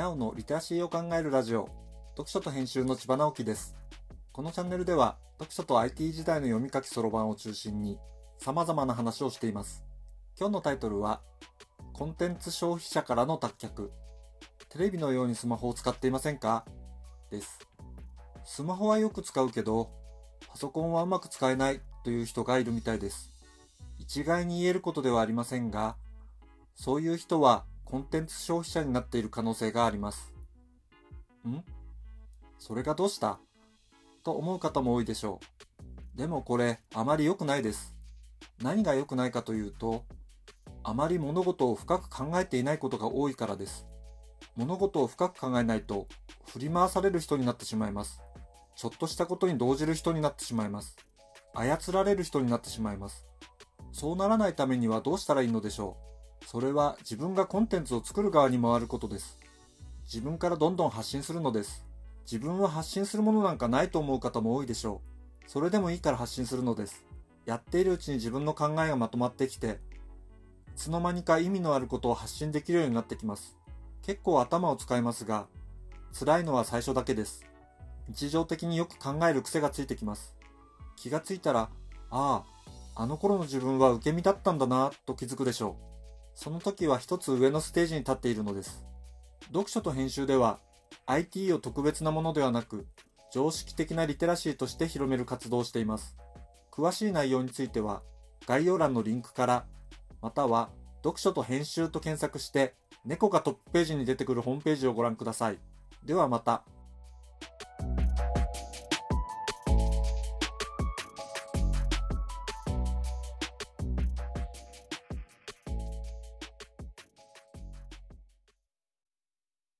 にゃおのリテラシーを考えるラジオ、読書と編集の千葉直樹です。このチャンネルでは読書と IT 時代の読み書きそろばんを中心に様々な話をしています。今日のタイトルはコンテンツ消費者からの脱却、テレビのようにスマホを使っていませんかです。スマホはよく使うけどパソコンはうまく使えないという人がいるみたいです。一概に言えることではありませんが、そういう人はコンテンツ消費者になっている可能性があります。それがどうしたと思う方も多いでしょう。でもこれあまり良くないです。何が良くないかというと、あまり物事を深く考えていないことが多いからです。物事を深く考えないと振り回される人になってしまいます。ちょっとしたことに動じる人になってしまいます。操られる人になってしまいます。そうならないためにはどうしたらいいのでしょう。それは自分がコンテンツを作る側に回ることです。自分からどんどん発信するのです。自分は発信するものなんかないと思う方も多いでしょう。それでもいいから発信するのです。やっているうちに自分の考えがまとまってきて、いつの間にか意味のあることを発信できるようになってきます。結構頭を使いますが、辛いのは最初だけです。日常的によく考える癖がついてきます。気がついたら、あの頃の自分は受け身だったんだなと気づくでしょう。その時は一つ上のステージに立っているのです。読書と編集では IT を特別なものではなく、常識的なリテラシーとして広める活動をしています。詳しい内容については概要欄のリンクから、または読書と編集と検索して猫がトップページに出てくるホームページをご覧ください。ではまた。